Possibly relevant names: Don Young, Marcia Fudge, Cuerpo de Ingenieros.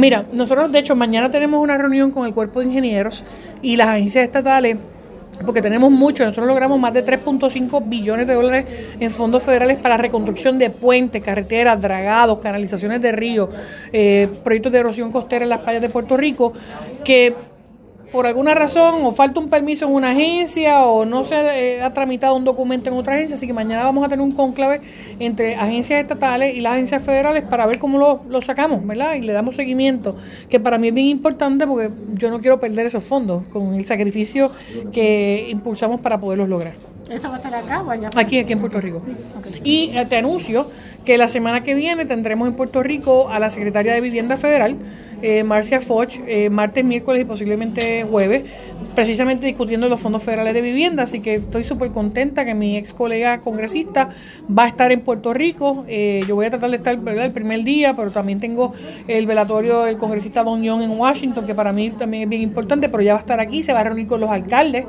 Mira, nosotros de hecho mañana tenemos una reunión con el Cuerpo de Ingenieros y las agencias estatales, porque tenemos mucho, nosotros logramos más de $3.5 billones en fondos federales para reconstrucción de puentes, carreteras, dragados, canalizaciones de ríos, proyectos de erosión costera en las playas de Puerto Rico, que por alguna razón o falta un permiso en una agencia o no se ha tramitado un documento en otra agencia, así que mañana vamos a tener un cónclave entre agencias estatales y las agencias federales para ver cómo lo sacamos, ¿verdad? Y le damos seguimiento, que para mí es bien importante porque yo no quiero perder esos fondos con el sacrificio que impulsamos para poderlos lograr. ¿Eso va a ser acá o allá? Aquí en Puerto Rico. Okay. Y te anuncio que la semana que viene tendremos en Puerto Rico a la Secretaria de Vivienda Federal, Marcia Fudge, martes, miércoles y posiblemente jueves, precisamente discutiendo los fondos federales de vivienda, así que estoy súper contenta que mi ex colega congresista va a estar en Puerto Rico. Yo voy a tratar de estar, ¿verdad?, el primer día, pero también tengo el velatorio del congresista Don Young en Washington, que para mí también es bien importante, pero ya va a estar aquí, se va a reunir con los alcaldes.